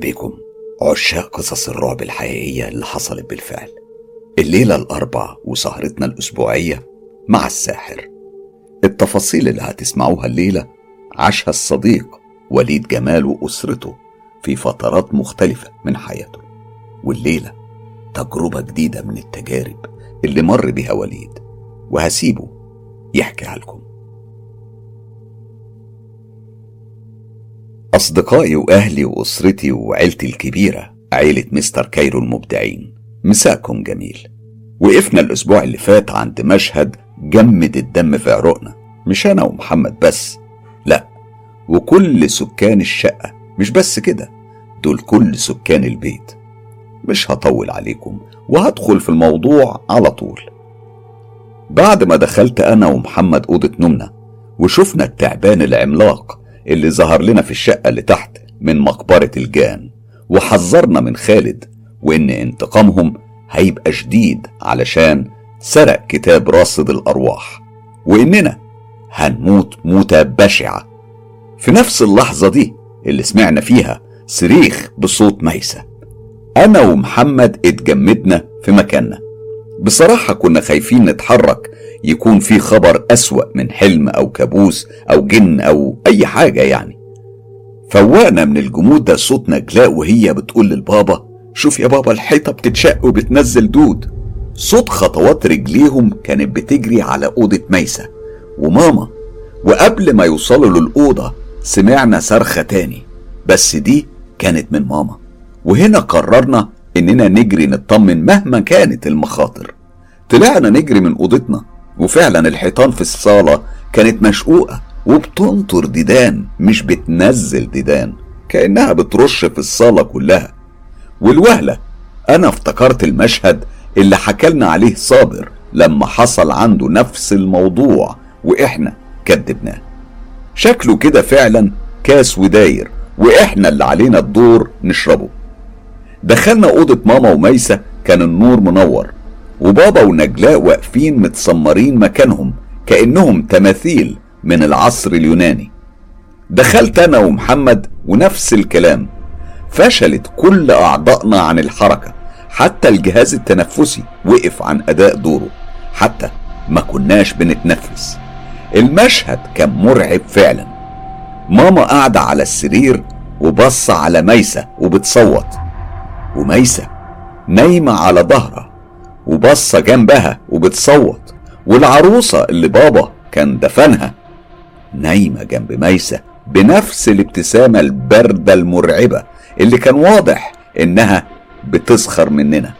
بكم عشاق قصص الرعب الحقيقية اللي حصلت بالفعل. الليلة الأربع وسهرتنا الأسبوعية مع الساحر. التفاصيل اللي هتسمعوها الليلة عاشها الصديق وليد جمال وأسرته في فترات مختلفة من حياته، والليلة تجربة جديدة من التجارب اللي مر بها وليد، وهسيبه يحكيها لكم. أصدقائي وأهلي وأسرتي وعيلتي الكبيرة، عيلة مستر كايرو المبدعين، مساكم جميل. وقفنا الأسبوع اللي فات عند مشهد جمد الدم في عروقنا، مش أنا ومحمد بس، لأ وكل سكان الشقة. مش بس كده، دول كل سكان البيت. مش هطول عليكم وهدخل في الموضوع على طول. بعد ما دخلت أنا ومحمد أوضة نومنا وشفنا التعبان العملاق اللي ظهر لنا في الشقة اللي تحت من مقبرة الجان، وحذرنا من خالد وإن انتقامهم هيبقى شديد علشان سرق كتاب راصد الأرواح، وإننا هنموت موتة بشعة. في نفس اللحظة دي اللي سمعنا فيها صريخ بصوت ميسة، أنا ومحمد اتجمدنا في مكاننا. بصراحة كنا خايفين نتحرك، يكون في خبر أسوأ من حلم أو كابوس أو جن أو أي حاجة يعني. فوقنا من الجمود ده صوت نجلاء وهي بتقول للبابا: شوف يا بابا، الحيطة بتتشق وبتنزل دود. صوت خطوات رجليهم كانت بتجري على أوضة ميسة وماما، وقبل ما يوصلوا للأوضة سمعنا صرخة تاني، بس دي كانت من ماما. وهنا قررنا إننا نجري نطمن مهما كانت المخاطر. طلعنا نجري من أوضتنا، وفعلا الحيطان في الصالة كانت مشقوقة وبتنطر ديدان، مش بتنزل ديدان، كأنها بترش في الصالة كلها. والوهلة أنا افتكرت المشهد اللي حكالنا عليه صابر لما حصل عنده نفس الموضوع وإحنا كدبناه. شكله كده فعلا كاس وداير، وإحنا اللي علينا الدور نشربه. دخلنا أوضة ماما وميسة، كان النور منور، وبابا ونجلاء واقفين متسمرين مكانهم كأنهم تماثيل من العصر اليوناني. دخلت أنا ومحمد ونفس الكلام. فشلت كل أعضائنا عن الحركة، حتى الجهاز التنفسي وقف عن أداء دوره، حتى ما كناش بنتنفس. المشهد كان مرعب فعلا. ماما قاعدة على السرير وبص على ميسة وبتصوت، وميسة نايمة على ظهرها وبصة جنبها وبتصوت، والعروسة اللي بابا كان دفنها نايمة جنب ميسة بنفس الابتسامة الباردة المرعبة اللي كان واضح انها بتسخر مننا.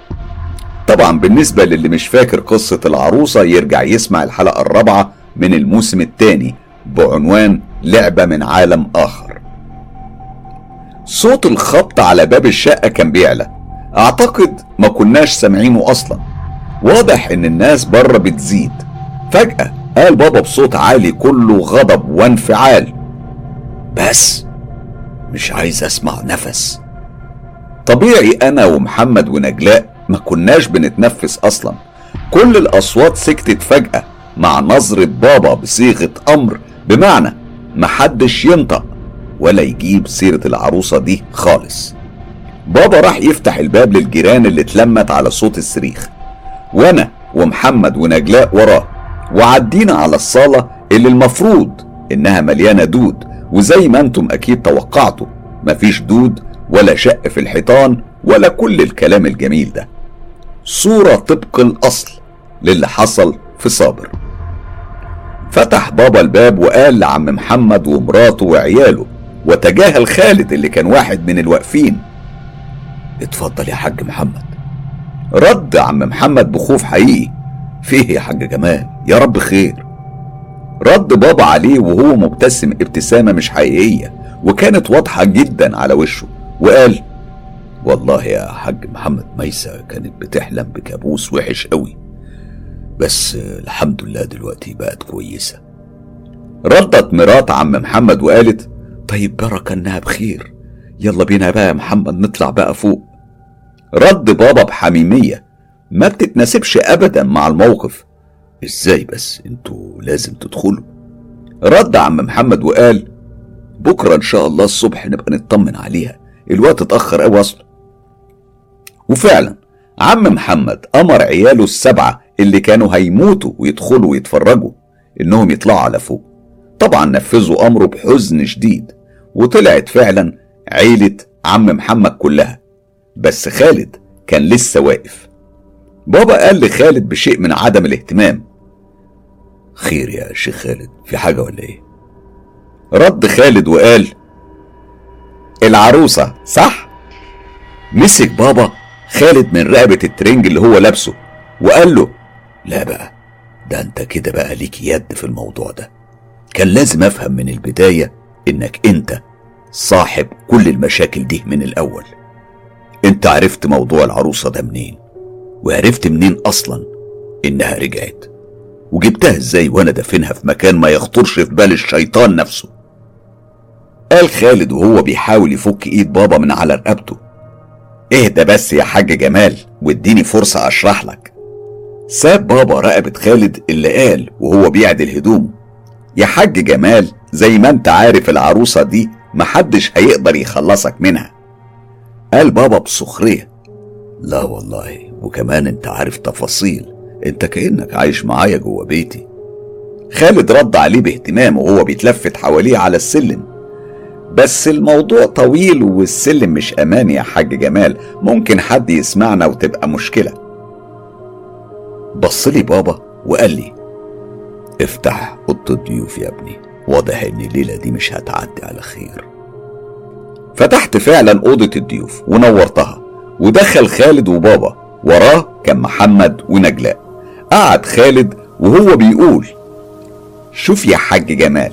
طبعا بالنسبة للي مش فاكر قصة العروسة يرجع يسمع الحلقة الرابعة من الموسم الثاني بعنوان لعبة من عالم اخر. صوت الخبط على باب الشقة كان بيعلى، اعتقد ما كناش سامعينه اصلا. واضح ان الناس بره بتزيد. فجأة قال بابا بصوت عالي كله غضب وانفعال: بس مش عايز اسمع نفس. طبيعي انا ومحمد ونجلاء ما كناش بنتنفس اصلا. كل الاصوات سكتت فجأة مع نظرة بابا بصيغة امر، بمعنى محدش ينطق ولا يجيب سيرة العروسة دي خالص. بابا راح يفتح الباب للجيران اللي اتلمت على صوت الصريخ، وانا ومحمد ونجلاء وراه، وعدينا على الصالة اللي المفروض انها مليانة دود. وزي ما انتم اكيد توقعتوا مفيش دود ولا شق في الحيطان ولا كل الكلام الجميل ده. صورة طبق الاصل للي حصل في صابر. فتح بابا الباب وقال لعم محمد ومراته وعياله، وتجاهل خالد اللي كان واحد من الواقفين: اتفضل يا حاج محمد. رد عم محمد بخوف حقيقي: فيه يا حاج جمال؟ يا رب خير. رد بابا عليه وهو مبتسم ابتسامة مش حقيقية وكانت واضحة جدا على وشه، وقال: والله يا حاج محمد، ميسة كانت بتحلم بكابوس وحش قوي، بس الحمد لله دلوقتي بقت كويسة. ردت مرات عم محمد وقالت: طيب بركة انها بخير، يلا بينا بقى يا محمد نطلع بقى فوق. رد بابا بحميمية ما بتتناسبش ابدا مع الموقف: ازاي بس، انتوا لازم تدخلوا. رد عم محمد وقال: بكرة ان شاء الله الصبح نبقى نطمن عليها، الوقت اتأخر قوي اصلا. وفعلا عم محمد امر عياله السبعة اللي كانوا هيموتوا ويدخلوا ويتفرجوا انهم يطلعوا على فوق. طبعا نفذوا امره بحزن شديد، وطلعت فعلا عيلة عم محمد كلها، بس خالد كان لسه واقف. بابا قال لخالد بشيء من عدم الاهتمام: خير يا شيخ خالد، في حاجة ولا ايه؟ رد خالد وقال: العروسة صح؟ مسك بابا خالد من رقبة الترنج اللي هو لابسه وقال له: لا بقى، ده انت كده بقى ليك يد في الموضوع ده، كان لازم افهم من البداية انك انت صاحب كل المشاكل دي من الاول. انت عرفت موضوع العروسة ده منين؟ وعرفت منين اصلا انها رجعت؟ وجبتها ازاي وانا دفنها في مكان ما يخطرش في بال الشيطان نفسه؟ قال خالد وهو بيحاول يفك ايد بابا من على رقبته: اهدى بس يا حاج جمال واديني فرصة اشرح لك. ساب بابا رقبة خالد اللي قال وهو بيعدل هدومه: يا حاج جمال، زي ما انت عارف العروسة دي محدش هيقدر يخلصك منها. قال بابا بسخرية: لا والله، وكمان انت عارف تفاصيل، انت كأنك عايش معايا جوه بيتي. خالد رد عليه باهتمام وهو بيتلفت حواليه على السلم: بس الموضوع طويل والسلم مش امان يا حاج جمال، ممكن حد يسمعنا وتبقى مشكلة. بصلي بابا وقال لي: افتح اوضه الضيوف يا ابني، واضح ان الليلة دي مش هتعدي على خير. فتحت فعلا اوضة الضيوف ونورتها، ودخل خالد وبابا، وراه كان محمد ونجلاء. قعد خالد وهو بيقول: شوف يا حاج جمال،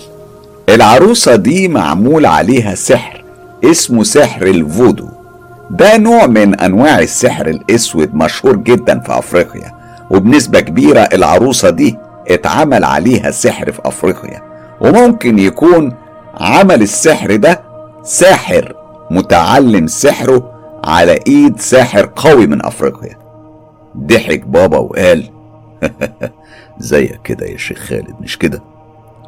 العروسة دي معمول عليها سحر اسمه سحر الفودو، ده نوع من انواع السحر الاسود مشهور جدا في افريقيا، وبنسبة كبيرة العروسة دي اتعمل عليها سحر في افريقيا، وممكن يكون عمل السحر ده ساحر متعلم سحره على ايد ساحر قوي من افريقيا. ضحك بابا وقال: زيك كده يا شيخ خالد مش كده؟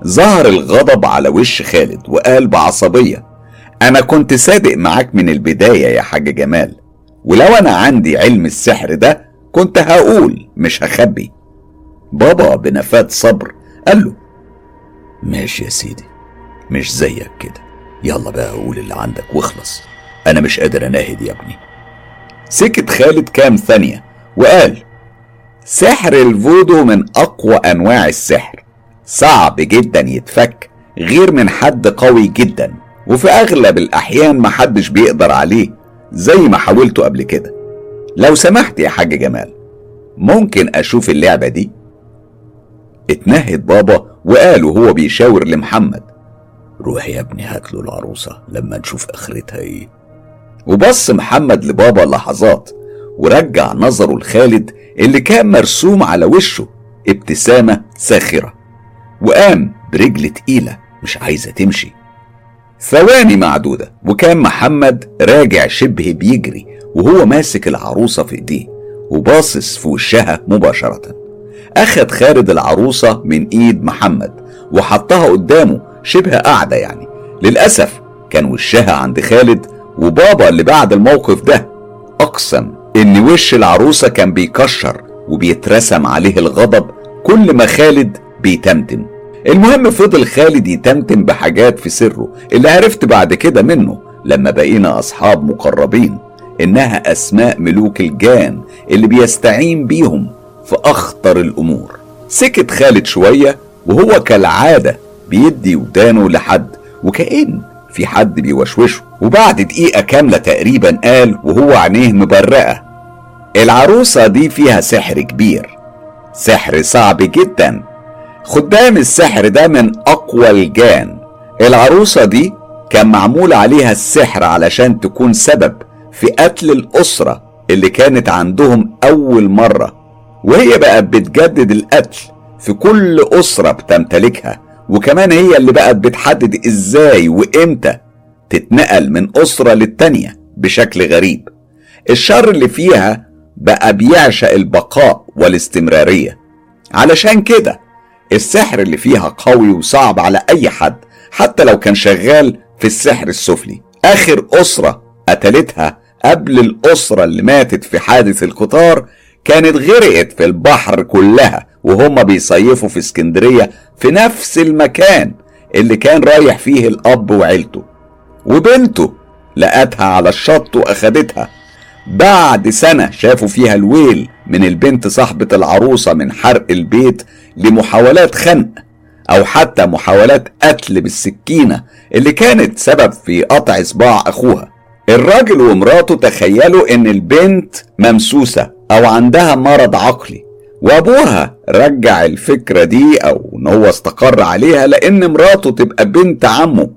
ظهر الغضب على وش خالد وقال بعصبية: انا كنت صادق معاك من البداية يا حاج جمال، ولو انا عندي علم السحر ده كنت هقول مش هخبي. بابا بنفاد صبر قال له: ماشي يا سيدي، مش زيك كده، يلا بقى قول اللي عندك واخلص، انا مش قادر اناهد يا ابني. سكت خالد كام ثانية وقال: سحر الفودو من اقوى انواع السحر، صعب جدا يتفك غير من حد قوي جدا، وفي اغلب الاحيان محدش بيقدر عليه زي ما حاولته قبل كده. لو سمحت يا حاج جمال، ممكن اشوف اللعبة دي؟ اتنهد بابا وقال وهو بيشاور لمحمد: روح يا ابني هاتله العروسة لما نشوف اخرتها ايه. وبص محمد لبابا لحظات ورجع نظره لخالد اللي كان مرسوم على وشه ابتسامة ساخرة، وقام برجل تقيلة مش عايزة تمشي. ثواني معدودة وكان محمد راجع شبه بيجري وهو ماسك العروسة في ايديه وباصص في وشها مباشرة. اخد خالد العروسة من ايد محمد وحطها قدامه شبه قاعدة يعني. للأسف كان وشها عند خالد، وبابا اللي بعد الموقف ده اقسم ان وش العروسة كان بيكشر وبيترسم عليه الغضب كل ما خالد بيتمتم. المهم فضل خالد يتمتم بحاجات في سره اللي عرفت بعد كده منه لما بقينا اصحاب مقربين انها اسماء ملوك الجان اللي بيستعين بيهم في اخطر الامور. سكت خالد شوية وهو كالعادة بيدي ودانه لحد وكأن في حد بيوشوشه، وبعد دقيقة كاملة تقريبا قال وهو عينيه مبرقة: العروسة دي فيها سحر كبير، سحر صعب جدا، خدام السحر ده من اقوى الجان، العروسة دي كان معمول عليها السحر علشان تكون سبب في قتل الاسرة اللي كانت عندهم اول مرة، وهي بقى بتجدد القتل في كل اسرة بتمتلكها، وكمان هي اللي بقت بتحدد ازاي وامتى تتنقل من اسرة للتانية بشكل غريب. الشر اللي فيها بقى بيعشق البقاء والاستمرارية، علشان كده السحر اللي فيها قوي وصعب على اي حد حتى لو كان شغال في السحر السفلي. اخر اسرة قتلتها قبل الأسرة اللي ماتت في حادث القطار كانت غرقت في البحر كلها وهم بيصيفوا في اسكندرية في نفس المكان اللي كان رايح فيه الأب وعيلته، وبنته لقتها على الشط وأخدتها. بعد سنة شافوا فيها الويل من البنت صاحبة العروسة من حرق البيت لمحاولات خنق أو حتى محاولات قتل بالسكينة اللي كانت سبب في قطع صباع أخوها. الراجل ومراته تخيلوا إن البنت ممسوسة أو عندها مرض عقلي، وأبوها رجع الفكرة دي أو إن هو استقر عليها لأن مراته تبقى بنت عمه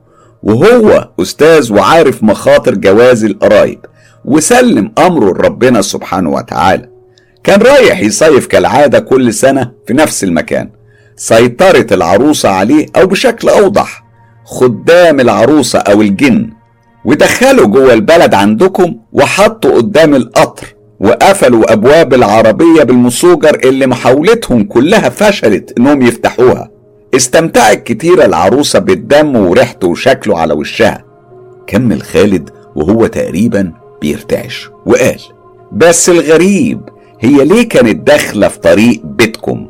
وهو أستاذ وعارف مخاطر جواز القرايب، وسلم أمره لربنا سبحانه وتعالى. كان رايح يصيف كالعادة كل سنة في نفس المكان. سيطرة العروسة عليه أو بشكل أوضح خدام العروسة أو الجن، ودخلوا جوه البلد عندكم وحطوا قدام القطر وقفلوا أبواب العربية بالمسوجر اللي محاولتهم كلها فشلت إنهم يفتحوها. استمتعت كتير العروسة بالدم وريحته وشكله على وشها. كمل خالد وهو تقريبا بيرتعش وقال: بس الغريب هي ليه كانت داخلة في طريق بيتكم؟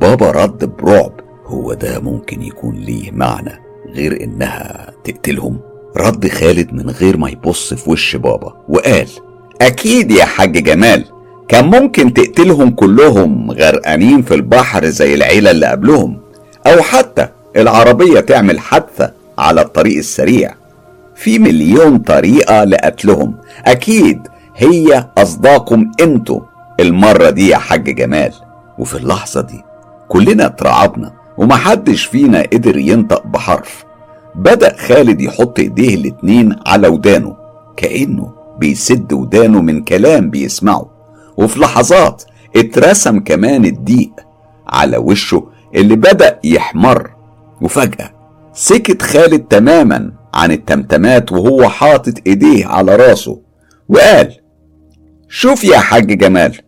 بابا رد برعب: هو ده ممكن يكون ليه معنى غير إنها تقتلهم؟ رد خالد من غير ما يبص في وش بابا وقال: أكيد يا حاج جمال، كان ممكن تقتلهم كلهم غرقانين في البحر زي العيلة اللي قبلهم، أو حتى العربية تعمل حادثة على الطريق السريع. في مليون طريقة لقتلهم، أكيد هي أصداكم أنتوا المرة دي يا حاج جمال. وفي اللحظة دي كلنا اترعبنا ومحدش فينا قدر ينطق بحرف. بدأ خالد يحط ايديه الاتنين على ودانه كأنه بيسد ودانه من كلام بيسمعه، وفي لحظات اترسم كمان الضيق على وشه اللي بدأ يحمر. وفجأة سكت خالد تماما عن التمتمات وهو حاطط ايديه على راسه وقال: شوف يا حاج جمال،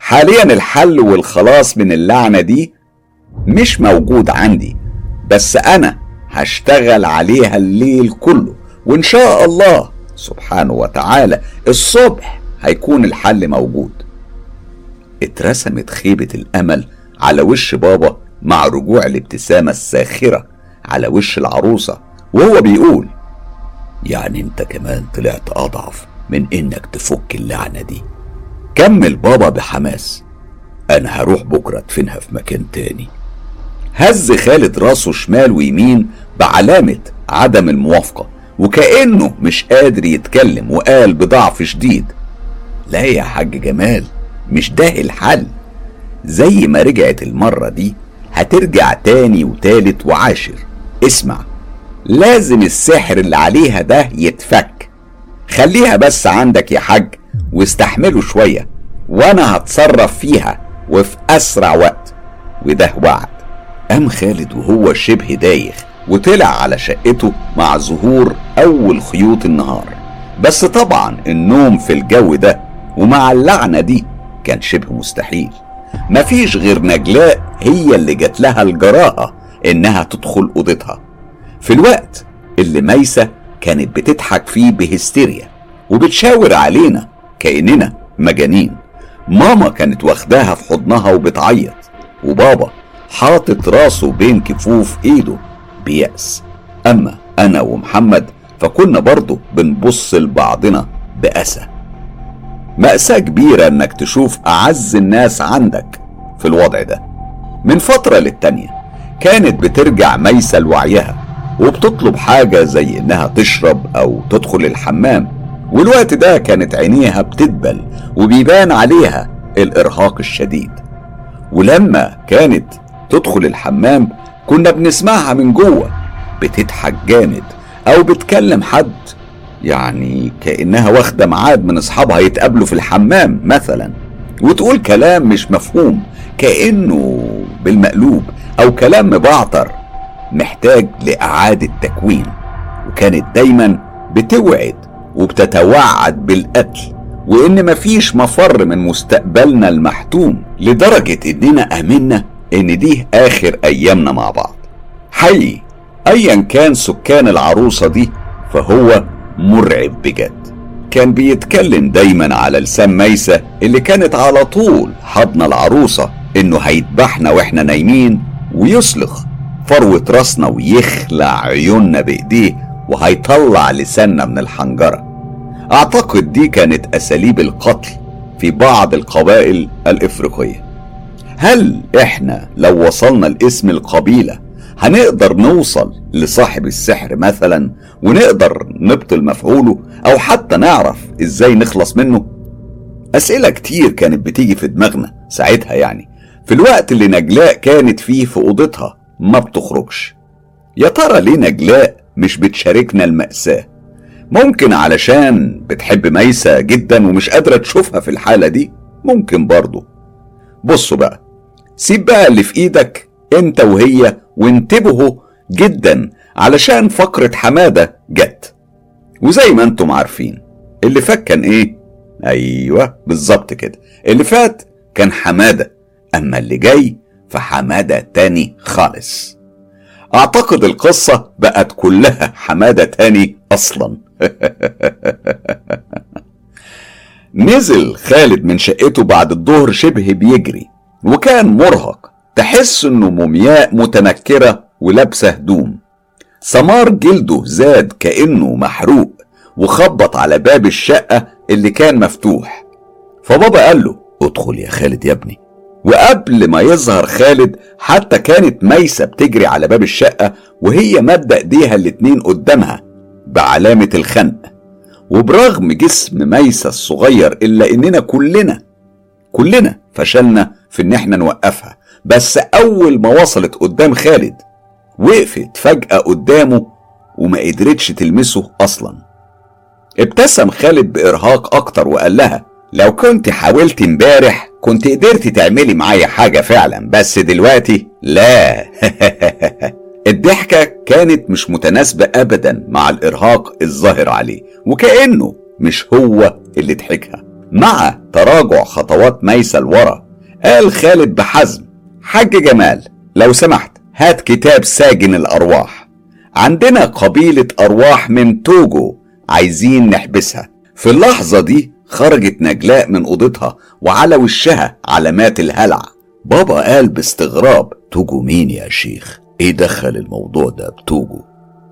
حاليا الحل والخلاص من اللعنة دي مش موجود عندي، بس أنا هشتغل عليها الليل كله، وإن شاء الله سبحانه وتعالى الصبح هيكون الحل موجود. اترسمت خيبة الأمل على وش بابا مع رجوع الابتسامة الساخرة على وش العروسة وهو بيقول: يعني انت كمان طلعت أضعف من انك تفك اللعنة دي. كمل بابا بحماس: انا هروح بكرة ادفنها في مكان تاني. هز خالد راسه شمال ويمين بعلامة عدم الموافقة وكأنه مش قادر يتكلم وقال بضعف شديد: لا يا حاج جمال، مش ده الحل. زي ما رجعت المرة دي هترجع تاني وتالت وعاشر. اسمع، لازم السحر اللي عليها ده يتفك. خليها بس عندك يا حاج واستحمله شوية وانا هتصرف فيها وفي اسرع وقت، وده وعد. قام خالد وهو شبه دايخ وطلع على شقته مع ظهور اول خيوط النهار، بس طبعا النوم في الجو ده ومع اللعنة دي كان شبه مستحيل. مفيش غير نجلاء هي اللي جات لها الجراءة انها تدخل اوضتها في الوقت اللي ميسة كانت بتضحك فيه بهستيريا وبتشاور علينا كأننا مجانين. ماما كانت واخداها في حضنها وبتعيط، وبابا حاطط راسه بين كفوف ايده بيأس. اما انا ومحمد فكنا برضه بنبص لبعضنا بأسى. مأساة كبيرة انك تشوف اعز الناس عندك في الوضع ده. من فترة للتانية كانت بترجع ميسة لوعيها وبتطلب حاجة زي انها تشرب او تدخل الحمام، والوقت ده كانت عينيها بتدبل وبيبان عليها الارهاق الشديد. ولما كانت تدخل الحمام كنا بنسمعها من جوه بتضحك جامد او بتكلم حد، يعني كأنها واخدة معاد من اصحابها يتقابلوا في الحمام مثلا، وتقول كلام مش مفهوم كأنه بالمقلوب او كلام مبعتر محتاج لإعادة تكوين. وكانت دايما بتوعد وبتتوعد بالقتل وإن مفيش مفر من مستقبلنا المحتوم، لدرجة إننا آمنا إن دي آخر أيامنا مع بعض. حي أيا كان سكان العروسة دي فهو مرعب بجد. كان بيتكلم دايما على لسان ميسة اللي كانت على طول حضنة العروسة انه هيدبحنا واحنا نايمين ويسلخ فروة راسنا ويخلع عيوننا بايديه وهيطلع لساننا من الحنجرة. اعتقد دي كانت اساليب القتل في بعض القبائل الافريقية. هل احنا لو وصلنا لاسم القبيلة هنقدر نوصل لصاحب السحر مثلا ونقدر نبطل مفعوله او حتى نعرف ازاي نخلص منه؟ اسئلة كتير كانت بتيجي في دماغنا ساعتها، يعني في الوقت اللي نجلاء كانت فيه في اوضتها ما بتخرجش. يا ترى ليه نجلاء مش بتشاركنا المأساة؟ ممكن علشان بتحب ميسة جدا ومش قادرة تشوفها في الحالة دي، ممكن برضو. بصوا بقى، سيب بقى اللي في ايدك انت وهي، وانتبهوا جدا علشان فقرة حمادة جت. وزي ما انتم عارفين اللي فات كان ايه؟ ايوه بالظبط كده، اللي فات كان حمادة، اما اللي جاي فحمادة تاني خالص. اعتقد القصة بقت كلها حمادة تاني اصلا. نزل خالد من شقته بعد الظهر شبه بيجري، وكان مرهق، تحس انه مومياء متنكرة ولابسة هدوم. سمار جلده زاد كأنه محروق، وخبط على باب الشقة اللي كان مفتوح، فبابا قال له ادخل يا خالد يا ابني. وقبل ما يظهر خالد حتى كانت ميسة بتجري على باب الشقة وهي مادة ايديها الاتنين قدامها بعلامة الخنق. وبرغم جسم ميسة الصغير الا اننا كلنا فشلنا في ان احنا نوقفها. بس اول ما وصلت قدام خالد وقفت فجأة قدامه وما قدرتش تلمسه اصلا. ابتسم خالد بارهاق اكتر وقال لها لو كنت حاولت امبارح كنت قدرت تعملي معايا حاجة فعلا، بس دلوقتي لا. الضحكة كانت مش متناسبة ابدا مع الارهاق الظاهر عليه، وكأنه مش هو اللي ضحكها. مع تراجع خطوات ميسة لورا قال خالد بحزم حاج جمال لو سمحت هات كتاب ساجن الارواح، عندنا قبيلة ارواح من توجو عايزين نحبسها. في اللحظة دي خرجت نجلاء من اوضتها وعلى وشها علامات الهلع. بابا قال باستغراب توجو مين يا شيخ؟ ايه دخل الموضوع ده بتوجو؟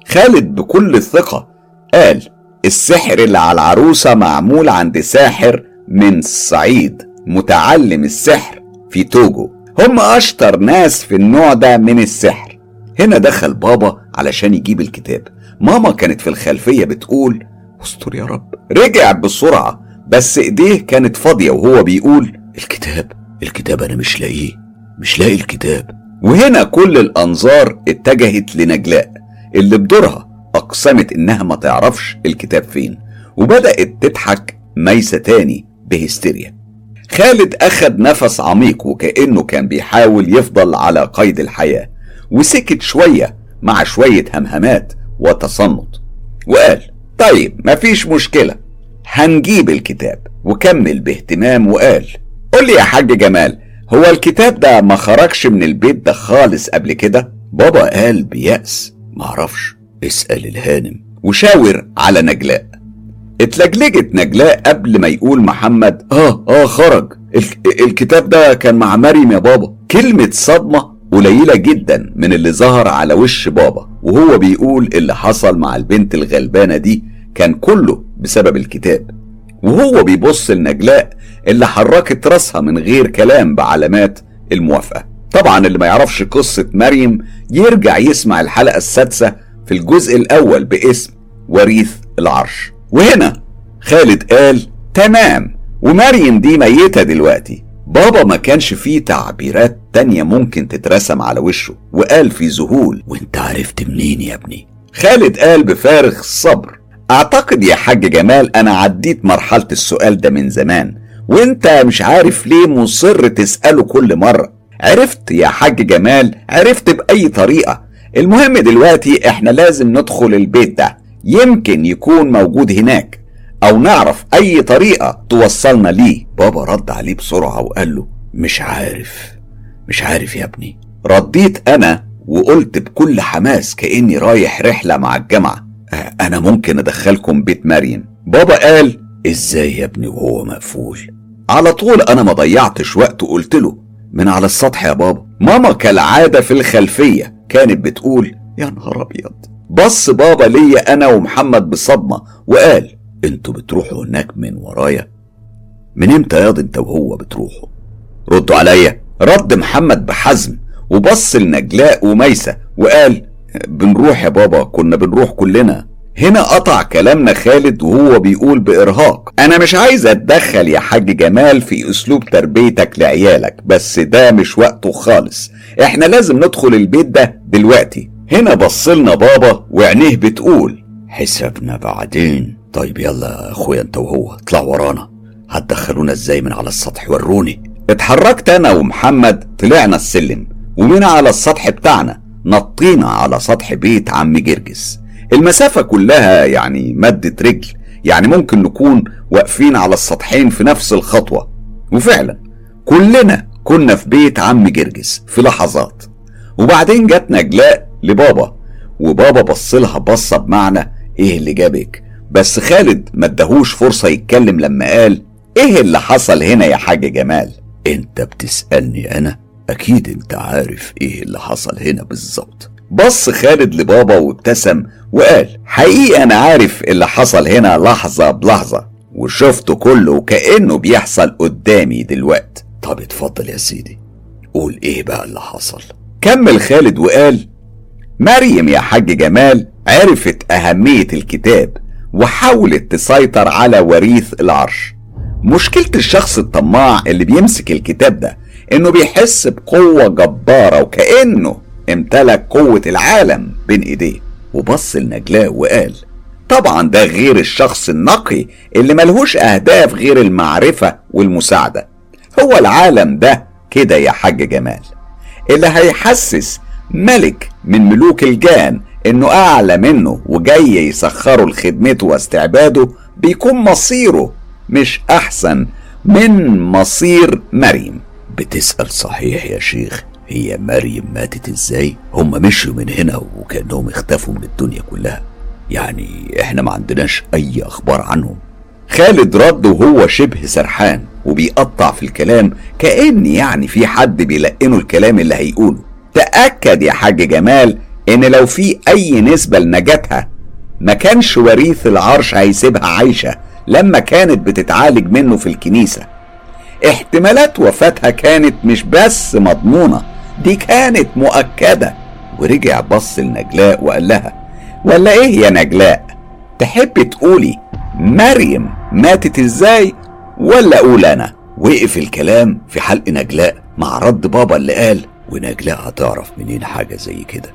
خالد بكل الثقة قال السحر اللي على العروسة معمول عند ساحر من الصعيد متعلم السحر في توجو، هم اشطر ناس في النوع ده من السحر. هنا دخل بابا علشان يجيب الكتاب، ماما كانت في الخلفية بتقول استر يا رب. رجع بسرعة بس ايديه كانت فاضية وهو بيقول الكتاب انا مش لاقي الكتاب. وهنا كل الانظار اتجهت لنجلاء اللي بدورها اقسمت انها ما تعرفش الكتاب فين، وبدأت تضحك ميسة تاني بهستيريا. خالد اخد نفس عميق وكأنه كان بيحاول يفضل على قيد الحياة، وسكت شوية مع شوية همهمات وتصنط وقال طيب مفيش مشكلة هنجيب الكتاب. وكمل باهتمام وقال قول لي يا حاج جمال هو الكتاب ده ما خرجش من البيت ده خالص قبل كده؟ بابا قال بيأس معرفش اسأل الهانم وشاور على نجلاء. اتلجلجت نجلاء قبل ما يقول محمد خرج الكتاب ده كان مع مريم يا بابا. كلمة صدمة قليلة جدا من اللي ظهر على وش بابا وهو بيقول اللي حصل مع البنت الغلبانة دي كان كله بسبب الكتاب، وهو بيبص لنجلاء اللي حركت راسها من غير كلام بعلامات الموافقة. طبعا اللي ما يعرفش قصة مريم يرجع يسمع الحلقة 6 في الجزء الأول باسم وريث العرش. وهنا خالد قال تمام ومريم دي ميتة دلوقتي. بابا ما كانش فيه تعبيرات تانية ممكن تترسم على وشه وقال في ذهول وانت عرفت منين يا ابني؟ خالد قال بفارغ الصبر اعتقد يا حاج جمال انا عديت مرحلة السؤال ده من زمان وانت مش عارف ليه مصر تسأله كل مرة. عرفت يا حاج جمال، عرفت بأي طريقة، المهم دلوقتي احنا لازم ندخل البيت ده يمكن يكون موجود هناك او نعرف اي طريقة توصلنا ليه. بابا رد عليه بسرعة وقال له مش عارف يا ابني. رديت انا وقلت بكل حماس كأني رايح رحلة مع الجامعة انا ممكن ادخلكم بيت مريم. بابا قال ازاي يا ابني وهو مقفول؟ على طول انا ما ضيعتش وقت وقلت له من على السطح يا بابا. ماما كالعادة في الخلفية كانت بتقول يا نهار ابيض. بص بابا ليا انا ومحمد بالصدمة وقال انتوا بتروحوا هناك من ورايا؟ من امتى ياض انت وهو بتروحوا؟ ردوا عليا. رد محمد بحزم وبص لنجلاء وميسة وقال بنروح يا بابا، كنا بنروح كلنا. هنا قطع كلامنا خالد وهو بيقول بإرهاق أنا مش عايز أتدخل يا حاج جمال في أسلوب تربيتك لعيالك، بس ده مش وقته خالص، إحنا لازم ندخل البيت ده دلوقتي. هنا بصلنا بابا وعينيه بتقول حسابنا بعدين. طيب يلا يا أخويا أنت وهو اطلع ورانا، هتدخلونا إزاي من على السطح وروني. اتحركت أنا ومحمد طلعنا السلم ومن على السطح بتاعنا نطينا على سطح بيت عم جرجس. المسافة كلها يعني مدة رجل، يعني ممكن نكون واقفين على السطحين في نفس الخطوة. وفعلا كلنا كنا في بيت عم جرجس في لحظات. وبعدين جت نجلاء لبابا وبابا بصلها بصة بمعنى ايه اللي جابك، بس خالد ما اداهوش فرصة يتكلم لما قال ايه اللي حصل هنا يا حاج جمال؟ انت بتسألني انا؟ اكيد انت عارف ايه اللي حصل هنا بالظبط. بص خالد لبابا وابتسم وقال حقيقة انا عارف اللي حصل هنا لحظة بلحظة وشفته كله كأنه بيحصل قدامي دلوقتي. طب اتفضل يا سيدي قول ايه بقى اللي حصل. كمل خالد وقال مريم يا حاج جمال عرفت اهمية الكتاب وحاولت تسيطر على وريث العرش. مشكلة الشخص الطماع اللي بيمسك الكتاب ده انه بيحس بقوة جبارة وكأنه امتلك قوة العالم بين ايديه. وبص لنجلاء وقال طبعا ده غير الشخص النقي اللي ملهوش اهداف غير المعرفة والمساعدة. هو العالم ده كده يا حاج جمال اللي هيحسس ملك من ملوك الجان انه اعلى منه وجاي يسخره لخدمته واستعباده بيكون مصيره مش احسن من مصير مريم. بتسأل صحيح يا شيخ هي مريم ماتت ازاي؟ هما مشوا من هنا وكأنهم اختفوا من الدنيا كلها، يعني احنا ما عندناش اي اخبار عنهم. خالد رد وهو شبه سرحان وبيقطع في الكلام كأن يعني في حد بيلقنه الكلام اللي هيقوله. تأكد يا حاج جمال ان لو في اي نسبة لنجاتها ما كانش وريث العرش هيسيبها عايشة لما كانت بتتعالج منه في الكنيسة. احتمالات وفاتها كانت مش بس مضمونة، دي كانت مؤكدة. ورجع بص لنجلاء وقال لها ولا ايه يا نجلاء، تحب تقولي مريم ماتت ازاي ولا اقول انا؟ وقف الكلام في حلق نجلاء مع رد بابا اللي قال ونجلاء هتعرف منين حاجة زي كده؟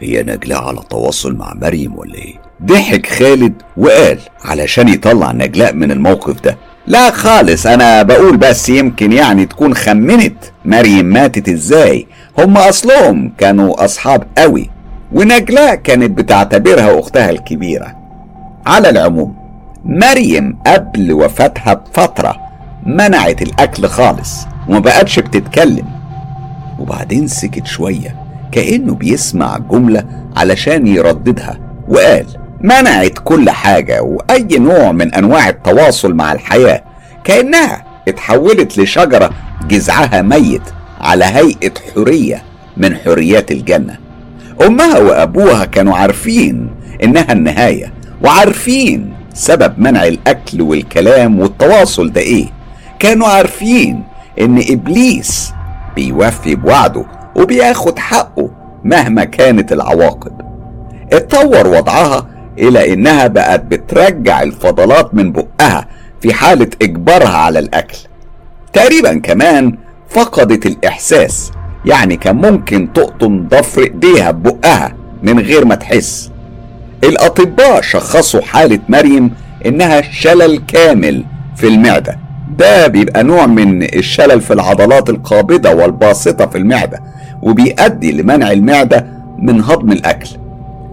هي نجلاء على تواصل مع مريم ولا ايه؟ ضحك خالد وقال علشان يطلع نجلاء من الموقف ده لا خالص، انا بقول بس يمكن يعني تكون خمنت مريم ماتت ازاي، هم اصلهم كانوا اصحاب قوي ونجلاء كانت بتعتبرها اختها الكبيرة. على العموم مريم قبل وفاتها بفترة منعت الاكل خالص وما بقتش بتتكلم. وبعدين سكت شوية كأنه بيسمع جملة علشان يرددها وقال منعت كل حاجة وأي نوع من أنواع التواصل مع الحياة، كأنها اتحولت لشجرة جذعها ميت على هيئة حرية من حريات الجنة. أمها وأبوها كانوا عارفين إنها النهاية وعارفين سبب منع الأكل والكلام والتواصل ده إيه، كانوا عارفين إن إبليس بيوفي بوعده وبياخد حقه مهما كانت العواقب. اتطور وضعها إلى إنها بقت بترجع الفضلات من بقها في حالة إجبارها على الأكل. تقريبا كمان فقدت الإحساس، يعني كان ممكن تقطم ضفر إيديها ببقها من غير ما تحس. الأطباء شخصوا حالة مريم إنها شلل كامل في المعدة، ده بيبقى نوع من الشلل في العضلات القابضة والباسطة في المعدة وبيؤدي لمنع المعدة من هضم الأكل.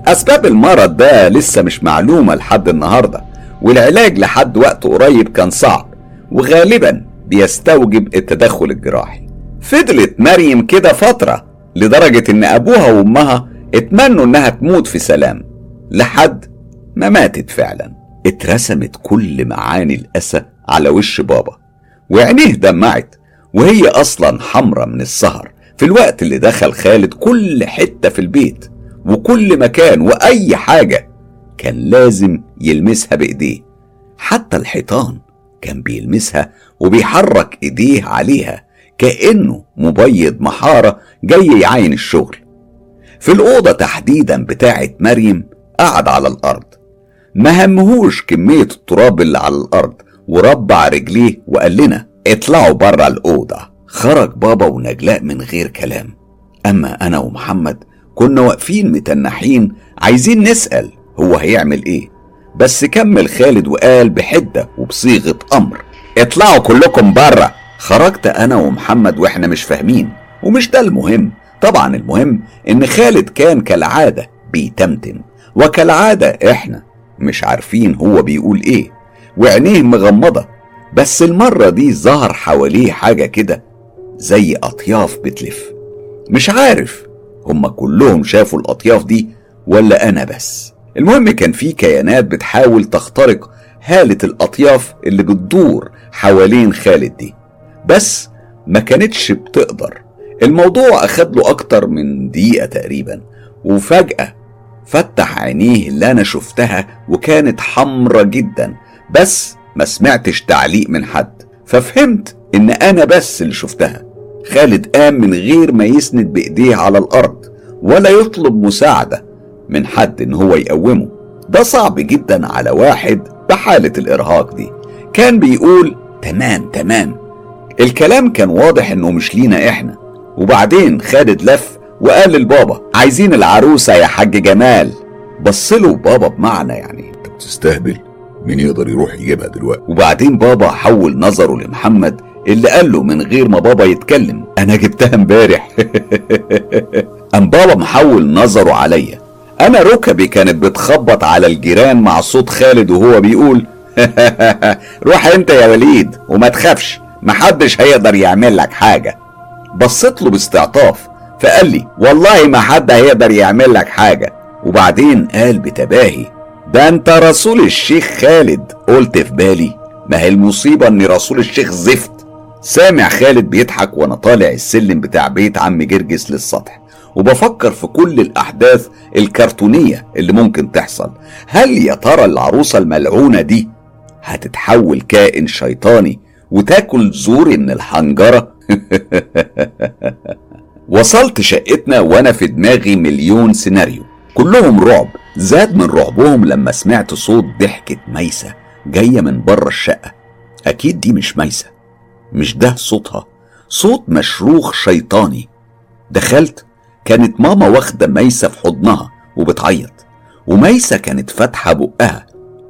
أسباب المرض ده لسه مش معلومة لحد النهاردة والعلاج لحد وقت قريب كان صعب وغالبا بيستوجب التدخل الجراحي. فضلت مريم كده فترة لدرجة إن أبوها وأمها اتمنوا إنها تموت في سلام لحد ما ماتت فعلا. اترسمت كل معاني الأسى على وش بابا، وعينيه دمعت وهي أصلا حمرة من السهر في الوقت اللي دخل خالد كل حتة في البيت وكل مكان، وأي حاجة كان لازم يلمسها بإيديه، حتى الحيطان كان بيلمسها وبيحرك إيديه عليها كأنه مبيض محارة جاي يعاين الشغل. في الأوضة تحديدا بتاعة مريم قعد على الأرض، ما همهوش كمية التراب اللي على الأرض، وربع رجليه وقال لنا اطلعوا برا الأوضة. خرج بابا ونجلاء من غير كلام، أما أنا ومحمد كنا واقفين متنحين عايزين نسأل هو هيعمل إيه، بس كمل خالد وقال بحدة وبصيغة أمر اطلعوا كلكم برا. خرجت أنا ومحمد وإحنا مش فاهمين، ومش ده المهم طبعا، المهم إن خالد كان كالعادة بيتمتم، وكالعادة إحنا مش عارفين هو بيقول إيه وعينيه مغمضة، بس المرة دي ظهر حواليه حاجة كده زي أطياف بتلف. مش عارف هما كلهم شافوا الأطياف دي ولا أنا بس. المهم كان في كيانات بتحاول تخترق هالة الأطياف اللي بتدور حوالين خالد دي، بس ما كانتش بتقدر. الموضوع أخد له أكتر من دقيقة تقريبا، وفجأة فتح عينيه اللي أنا شفتها وكانت حمرة جدا، بس ما سمعتش تعليق من حد، ففهمت إن أنا بس اللي شفتها. خالد قام من غير ما يسند بإيديه على الأرض ولا يطلب مساعدة من حد إن هو يقومه، ده صعب جدا على واحد بحالة الإرهاق دي. كان بيقول تمام. الكلام كان واضح إنه مش لينا إحنا. وبعدين خالد لف وقال للبابا عايزين العروسة يا حاج جمال. بصله بابا بمعنى يعني أنت بتستهبل، مين يقدر يروح يجيبها دلوقتي؟ وبعدين بابا حول نظره لمحمد اللي قال له من غير ما بابا يتكلم أنا جبتها امبارح. أم بابا محول نظره عليا، أنا ركبي كانت بتخبط على الجيران مع صوت خالد وهو بيقول روح أنت يا وليد وما تخافش، محدش هيقدر يعمل لك حاجة. بصيت له باستعطاف فقال لي والله ما حد هيقدر يعمل لك حاجة. وبعدين قال بتباهي ده انت رسول الشيخ خالد. قلت في بالي ما هي المصيبة ان رسول الشيخ زفت. سامع خالد بيضحك وانا طالع السلم بتاع بيت عم جرجس للسطح، وبفكر في كل الأحداث الكرتونية اللي ممكن تحصل. هل يا ترى العروسة الملعونة دي هتتحول كائن شيطاني وتاكل زوري من الحنجرة؟ وصلت شقتنا وانا في دماغي مليون سيناريو كلهم رعب. زاد من رعبهم لما سمعت صوت ضحكة ميسة جاية من بره الشقة. اكيد دي مش ميسة، مش ده صوتها، صوت مشروخ شيطاني. دخلت كانت ماما واخدة ميسة في حضنها وبتعيط، وميسة كانت فاتحة بقها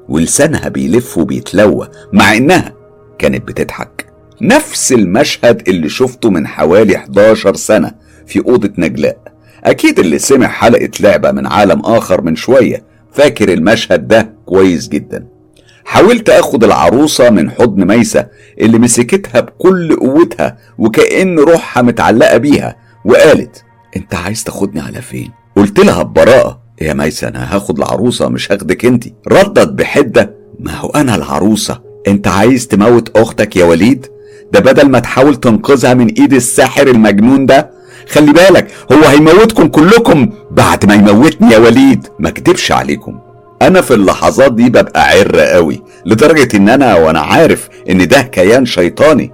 ولسانها بيلف وبيتلوى مع انها كانت بتضحك. نفس المشهد اللي شفته من حوالي 11 سنة في أوضة نجلاء. أكيد اللي سمع حلقة لعبة من عالم آخر من شوية فاكر المشهد ده كويس جدا. حاولت أخد العروسة من حضن ميسة اللي مسكتها بكل قوتها وكأن روحها متعلقة بيها، وقالت انت عايز تاخدني على فين؟ قلت لها ببراءة يا ميسة أنا هاخد العروسة مش هاخدك انتي. ردت بحدة ما هو أنا العروسة، انت عايز تموت اختك يا وليد؟ ده بدل ما تحاول تنقذها من ايد الساحر المجنون ده، خلي بالك هو هيموتكم كلكم بعد ما يموتني يا وليد. ما اكدبش عليكم انا في اللحظات دي ببقى عر قوي لدرجة ان انا وانا عارف ان ده كيان شيطاني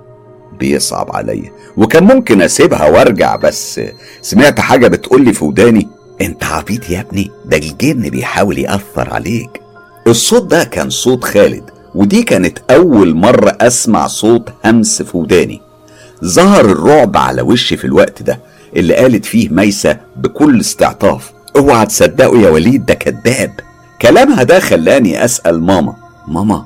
بيصعب عليا، وكان ممكن اسيبها وارجع، بس سمعت حاجة بتقولي في وداني انت عبيط يا ابني، ده الجن بيحاول يأثر عليك. الصوت ده كان صوت خالد، ودي كانت أول مرة أسمع صوت همس في وداني. ظهر الرعب على وشي في الوقت ده اللي قالت فيه ميسة بكل استعطاف اوعى تصدقه يا وليد ده كذاب. كلامها ده خلاني أسأل ماما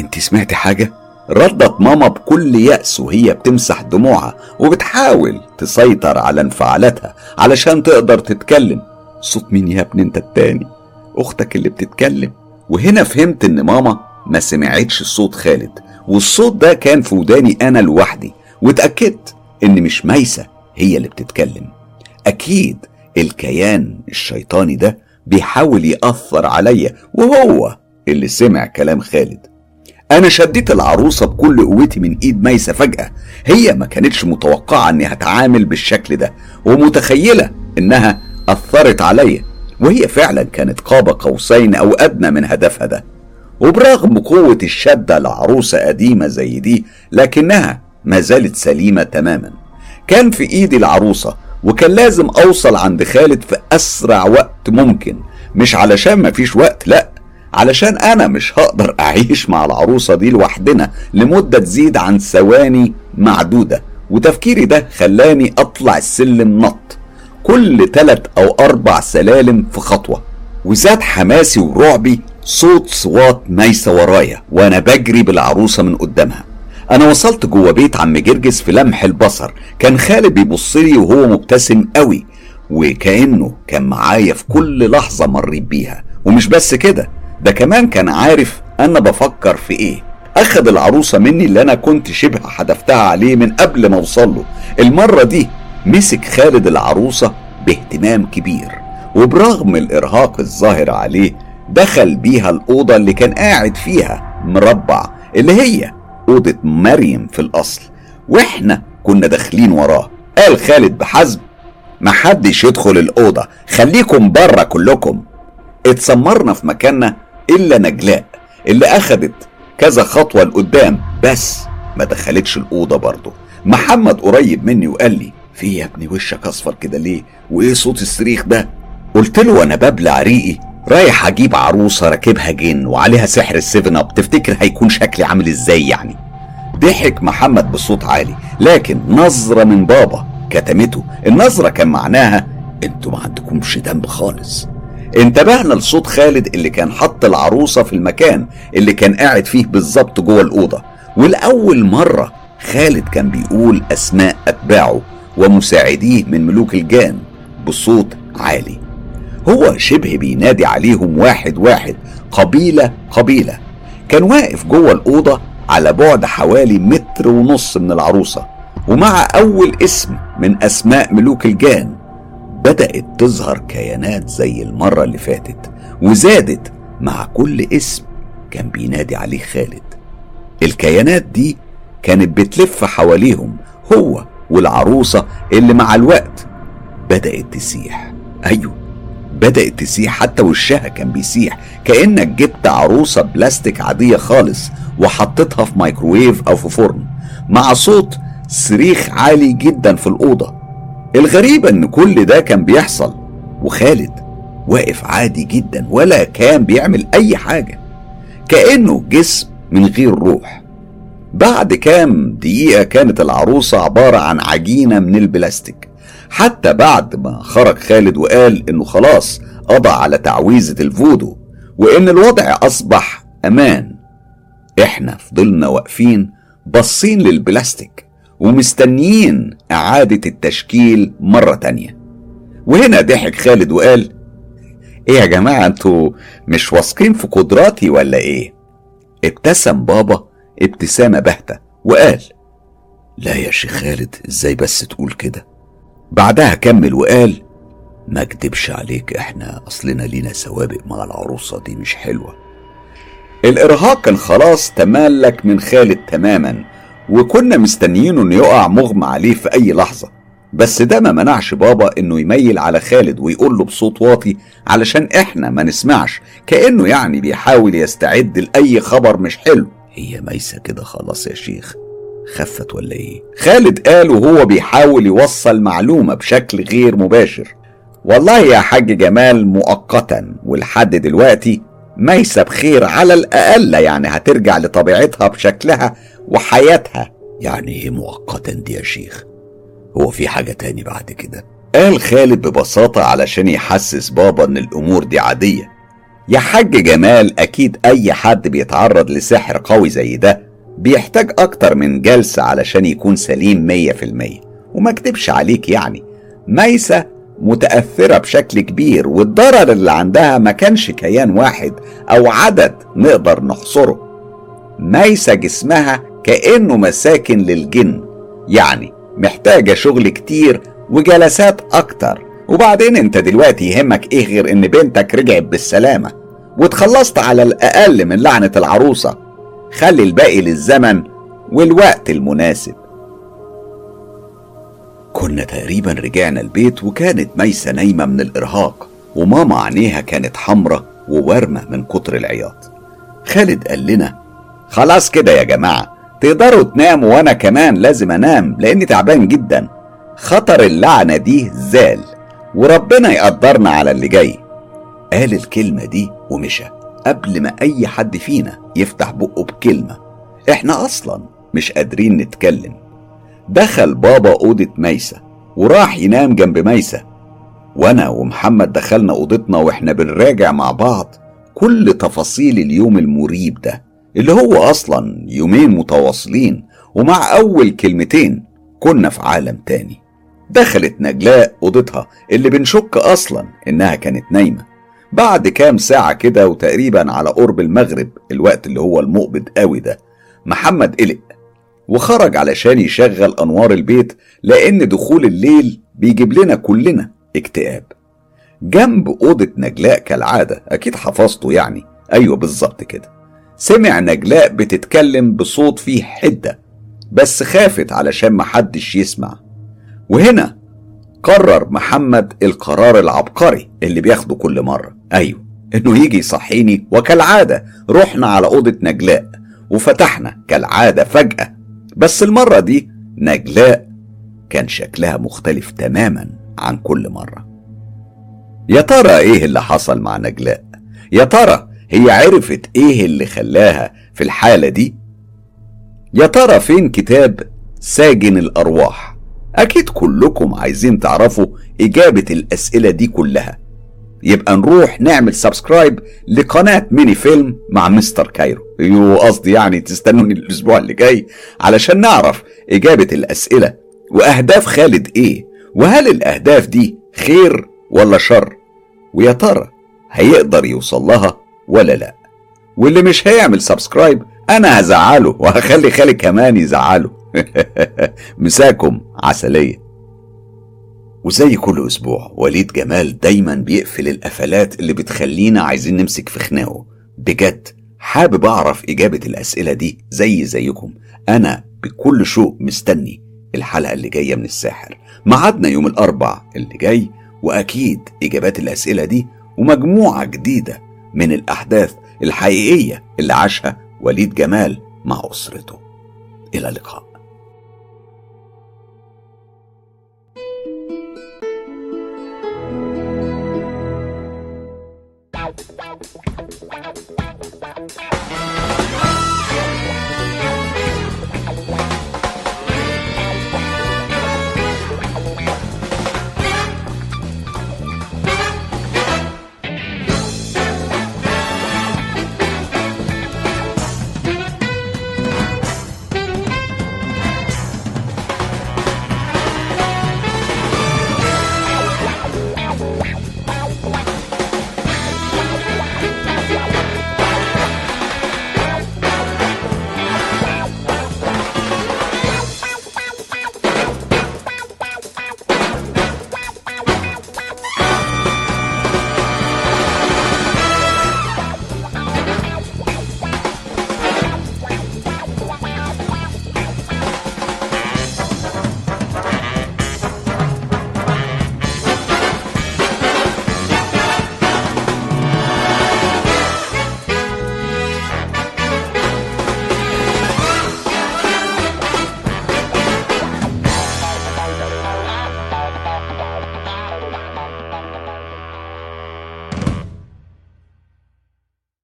انت سمعتي حاجة؟ ردت ماما بكل يأس وهي بتمسح دموعها وبتحاول تسيطر على انفعالاتها علشان تقدر تتكلم. صوت مين يا ابني انت التاني؟ أختك اللي بتتكلم. وهنا فهمت إن ماما ما سمعتش صوت خالد، والصوت ده كان في وداني انا لوحدي، واتأكدت ان مش ميسة هي اللي بتتكلم. اكيد الكيان الشيطاني ده بيحاول يأثر عليا وهو اللي سمع كلام خالد. انا شديت العروسة بكل قوتي من ايد ميسة فجأة. هي ما كانتش متوقعة اني هتعامل بالشكل ده، ومتخيلة انها اثرت عليا، وهي فعلا كانت قاب قوسين او ادنى من هدفها ده. وبرغم قوة الشدة لعروسة قديمة زي دي لكنها ما زالت سليمة تماما. كان في ايدي العروسة وكان لازم اوصل عند خالد في اسرع وقت ممكن، مش علشان مفيش وقت، لأ علشان انا مش هقدر اعيش مع العروسة دي لوحدنا لمدة تزيد عن ثواني معدودة. وتفكيري ده خلاني اطلع السلم نط كل 3 أو 4 سلالم في خطوة. وزاد حماسي ورعبي صوت صوات ميسة ورايا وانا بجري بالعروسة من قدامها. انا وصلت جوه بيت عم جرجس في لمح البصر. كان خالد بيبصلي وهو مبتسم قوي وكأنه كان معايا في كل لحظة مريت بيها. ومش بس كده، ده كمان كان عارف انا بفكر في ايه. اخد العروسة مني اللي انا كنت شبه حدفتها عليه من قبل ما اوصله. المرة دي مسك خالد العروسة باهتمام كبير، وبرغم الارهاق الظاهر عليه دخل بيها الأوضة اللي كان قاعد فيها مربع، اللي هي أوضة مريم في الأصل، وإحنا كنا داخلين وراه. قال خالد بحزم: محدش يدخل الأوضة، خليكم برا كلكم. اتسمرنا في مكاننا إلا نجلاء اللي أخدت كذا خطوة لقدام بس ما دخلتش الأوضة برضه. محمد قريب مني وقال لي: في يا ابني وشك أصفر كده ليه، وإيه صوت الصريخ ده؟ قلت له وأنا ببلع ريقي: رايح اجيب عروسة راكبها جن وعليها سحر السيفن اب، تفتكر هيكون شكلي عامل ازاي يعني؟ ضحك محمد بصوت عالي لكن نظرة من بابا كتمته. النظرة كان معناها انتوا ما عندكمش دم خالص. انتبهنا لصوت خالد اللي كان حط العروسة في المكان اللي كان قاعد فيه بالظبط جوه الأوضة. والأول مرة خالد كان بيقول أسماء أتباعه ومساعديه من ملوك الجان بصوت عالي، هو شبه بينادي عليهم واحد واحد قبيلة قبيلة. كان واقف جوه الأوضة على بعد حوالي 1.5 متر من العروسة، ومع أول اسم من أسماء ملوك الجان بدأت تظهر كيانات زي المرة اللي فاتت، وزادت مع كل اسم كان بينادي عليه خالد. الكيانات دي كانت بتلف حواليهم هو والعروسة، اللي مع الوقت بدأت تسيح. أيوه بدأت تسيح، حتى وشها كان بيسيح، كأنك جبت عروسة بلاستيك عادية خالص وحطتها في مايكرويف أو في فرن، مع صوت صريخ عالي جدا في الأوضة. الغريبة إن كل ده كان بيحصل وخالد واقف عادي جدا ولا كان بيعمل أي حاجة، كأنه جسم من غير روح. بعد كام دقيقة كانت العروسة عبارة عن عجينة من البلاستيك. حتى بعد ما خرج خالد وقال انه خلاص قضى على تعويذة الفودو وان الوضع اصبح امان، احنا فضلنا واقفين باصين للبلاستيك ومستنيين اعادة التشكيل مرة تانية. وهنا ضحك خالد وقال: ايه يا جماعة، انتوا مش واثقين في قدراتي ولا ايه؟ ابتسم بابا ابتسامة باهتة وقال: لا يا شيخ خالد، ازاي بس تقول كده؟ بعدها كمل وقال: ما اكدبش عليك، احنا اصلنا لينا سوابق مع العروسة دي مش حلوة. الارهاق كان خلاص تمالك من خالد تماما، وكنا مستنيينه انه يقع مغمى عليه في اي لحظة، بس ده ما منعش بابا انه يميل على خالد ويقول له بصوت واطي علشان احنا ما نسمعش، كأنه يعني بيحاول يستعد لأي خبر مش حلو: هي ميسة كده خلاص يا شيخ، خفت ولا ايه؟ خالد قال وهو بيحاول يوصل معلومة بشكل غير مباشر: والله يا حاج جمال مؤقتا، ولحد دلوقتي ميسة بخير على الأقل، يعني هترجع لطبيعتها بشكلها وحياتها. يعني ايه مؤقتا دي يا شيخ؟ هو في حاجة تاني بعد كده؟ قال خالد ببساطة علشان يحسس بابا ان الامور دي عادية. يا حاج جمال، اكيد اي حد بيتعرض لسحر قوي زي ده بيحتاج اكتر من جلسة علشان يكون سليم 100%، وما اكدبش عليك يعني ميسة متأثرة بشكل كبير، والضرر اللي عندها ما كانش كيان واحد او عدد نقدر نحصره. ميسة جسمها كأنه مساكن للجن، يعني محتاجة شغل كتير وجلسات اكتر. وبعدين انت دلوقتي يهمك ايه غير ان بنتك رجعت بالسلامة؟ وتخلصت على الأقل من لعنة العروسة. خلي الباقي للزمن والوقت المناسب. كنا تقريبا رجعنا البيت وكانت ميسة نايمة من الإرهاق، وماما عينيها كانت حمرة وورمة من كتر العياط. خالد قال لنا خلاص كده يا جماعة، تقدروا تناموا وأنا كمان لازم أنام لأني تعبان جدا. خطر اللعنة دي زال وربنا يقدرنا على اللي جاي. قال الكلمة دي ومشى قبل ما أي حد فينا يفتح بقه بكلمة. إحنا أصلا مش قادرين نتكلم. دخل بابا أوضة ميسة وراح ينام جنب ميسة، وأنا ومحمد دخلنا أوضتنا وإحنا بنراجع مع بعض كل تفاصيل اليوم المريب ده اللي هو أصلا يومين متواصلين، ومع أول كلمتين كنا في عالم تاني. دخلت نجلاء أوضتها اللي بنشك أصلا إنها كانت نايمة بعد كام ساعة كده، وتقريبا على قرب المغرب الوقت اللي هو المقبض قوي ده. محمد قلق وخرج علشان يشغل أنوار البيت لأن دخول الليل بيجيب لنا كلنا اكتئاب. جنب أوضة نجلاء كالعادة، أكيد حفظته يعني، أيوة بالظبط كده، سمع نجلاء بتتكلم بصوت فيه حدة بس خافت علشان محدش يسمع. وهنا قرر محمد القرار العبقري اللي بياخده كل مرة، أيوه، إنه يجي يصحيني. وكالعادة رحنا على أوضة نجلاء وفتحنا كالعادة فجأة، بس المرة دي نجلاء كان شكلها مختلف تماما عن كل مرة. يا ترى إيه اللي حصل مع نجلاء؟ يا ترى هي عرفت إيه اللي خلاها في الحالة دي؟ يا ترى فين كتاب ساجن الأرواح؟ أكيد كلكم عايزين تعرفوا إجابة الأسئلة دي كلها، يبقى نروح نعمل سبسكرايب لقناة ميني فيلم مع مستر كايرو. قصدي يعني تستنوني الأسبوع اللي جاي علشان نعرف إجابة الأسئلة وأهداف خالد إيه، وهل الأهداف دي خير ولا شر، ويا ترى هيقدر يوصل لها ولا لأ. واللي مش هيعمل سبسكرايب أنا هزعله وهخلي خالد كمان يزعله. مساكم عسلية. وزي كل أسبوع وليد جمال دايما بيقفل القفلات اللي بتخلينا عايزين نمسك في خناقه. بجد حابب أعرف إجابة الأسئلة دي زيكم. أنا بكل شوق مستني الحلقة اللي جاية من الساحر. معادنا يوم الأربع اللي جاي، وأكيد إجابات الأسئلة دي ومجموعة جديدة من الأحداث الحقيقية اللي عاشها وليد جمال مع أسرته. إلى اللقاء.